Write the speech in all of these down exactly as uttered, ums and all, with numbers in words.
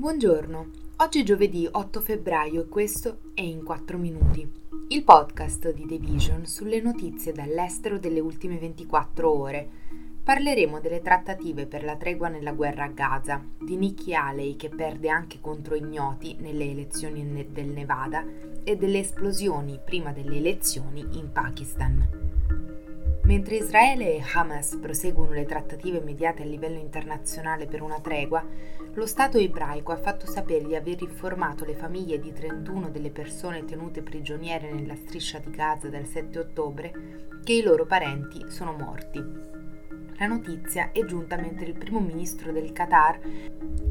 Buongiorno, oggi è giovedì otto febbraio e questo è In quattro Minuti, il podcast di The Vision sulle notizie dall'estero delle ultime ventiquattro ore. Parleremo delle trattative per la tregua nella guerra a Gaza, di Nikki Haley che perde anche contro ignoti nelle elezioni del Nevada e delle esplosioni prima delle elezioni in Pakistan. Mentre Israele e Hamas proseguono le trattative mediate a livello internazionale per una tregua, lo Stato ebraico ha fatto sapere di aver informato le famiglie di trentuno delle persone tenute prigioniere nella striscia di Gaza dal sette ottobre che i loro parenti sono morti. La notizia è giunta mentre il primo ministro del Qatar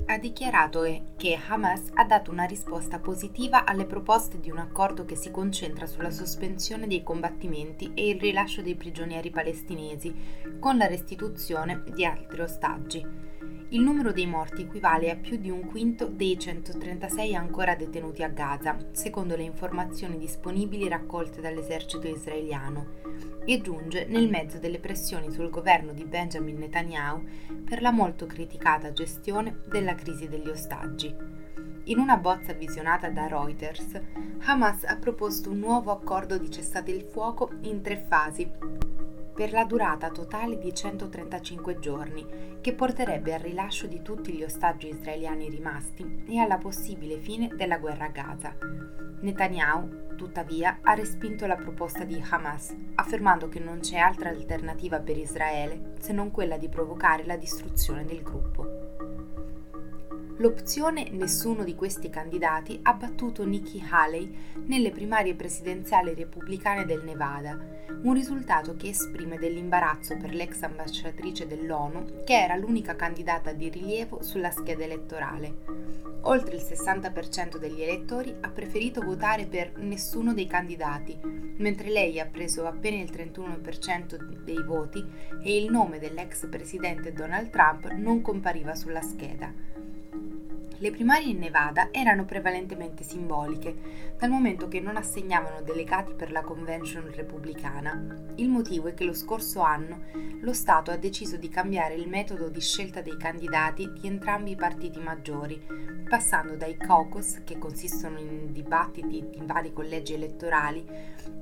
ha dichiarato che Hamas ha dato una risposta positiva alle proposte di un accordo che si concentra sulla sospensione dei combattimenti e il rilascio dei prigionieri palestinesi, con la restituzione di altri ostaggi. Il numero dei morti equivale a più di un quinto dei centotrentasei ancora detenuti a Gaza, secondo le informazioni disponibili raccolte dall'esercito israeliano, e giunge nel mezzo delle pressioni sul governo di Benjamin Netanyahu per la molto criticata gestione della crisi degli ostaggi. In una bozza visionata da Reuters, Hamas ha proposto un nuovo accordo di cessate il fuoco in tre fasi, per la durata totale di centotrentacinque giorni, che porterebbe al rilascio di tutti gli ostaggi israeliani rimasti e alla possibile fine della guerra a Gaza. Netanyahu, tuttavia, ha respinto la proposta di Hamas, affermando che non c'è altra alternativa per Israele se non quella di provocare la distruzione del gruppo. L'opzione nessuno di questi candidati ha battuto Nikki Haley nelle primarie presidenziali repubblicane del Nevada, un risultato che esprime dell'imbarazzo per l'ex ambasciatrice dell'ONU, che era l'unica candidata di rilievo sulla scheda elettorale. Oltre il sessanta per cento degli elettori ha preferito votare per nessuno dei candidati, mentre lei ha preso appena il trentuno per cento dei voti e il nome dell'ex presidente Donald Trump non compariva sulla scheda. Le primarie in Nevada erano prevalentemente simboliche, dal momento che non assegnavano delegati per la convention repubblicana. Il motivo è che lo scorso anno lo Stato ha deciso di cambiare il metodo di scelta dei candidati di entrambi i partiti maggiori, passando dai caucus, che consistono in dibattiti in vari collegi elettorali,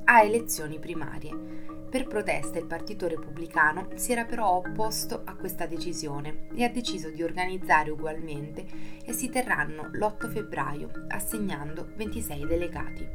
a elezioni primarie. Per protesta il Partito Repubblicano si era però opposto a questa decisione e ha deciso di organizzare ugualmente e si terranno l'otto febbraio, assegnando ventisei delegati.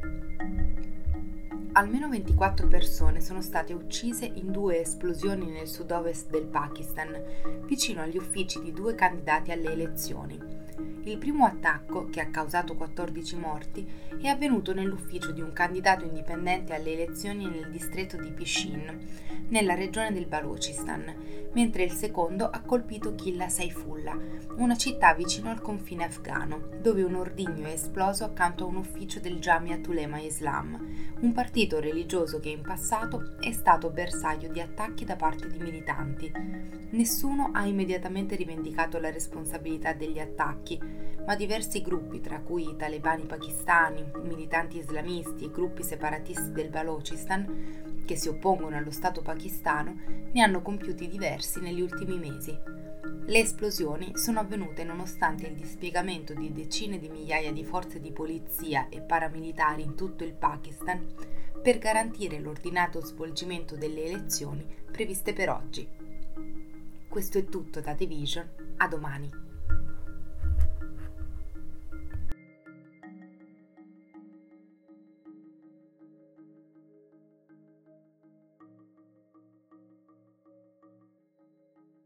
Almeno ventiquattro persone sono state uccise in due esplosioni nel sud-ovest del Pakistan, vicino agli uffici di due candidati alle elezioni. Il primo attacco, che ha causato quattordici morti, è avvenuto nell'ufficio di un candidato indipendente alle elezioni nel distretto di Pishin, nella regione del Balochistan, mentre il secondo ha colpito Killa Saifullah, una città vicino al confine afghano, dove un ordigno è esploso accanto a un ufficio del Jamia Tulema Islam, un partito religioso che in passato è stato bersaglio di attacchi da parte di militanti. Nessuno ha immediatamente rivendicato la responsabilità degli attacchi, ma diversi gruppi, tra cui i talebani pakistani, militanti islamisti e gruppi separatisti del Balochistan, che si oppongono allo Stato pakistano, ne hanno compiuti diversi negli ultimi mesi. Le esplosioni sono avvenute nonostante il dispiegamento di decine di migliaia di forze di polizia e paramilitari in tutto il Pakistan per garantire l'ordinato svolgimento delle elezioni previste per oggi. Questo è tutto da The Vision, a domani.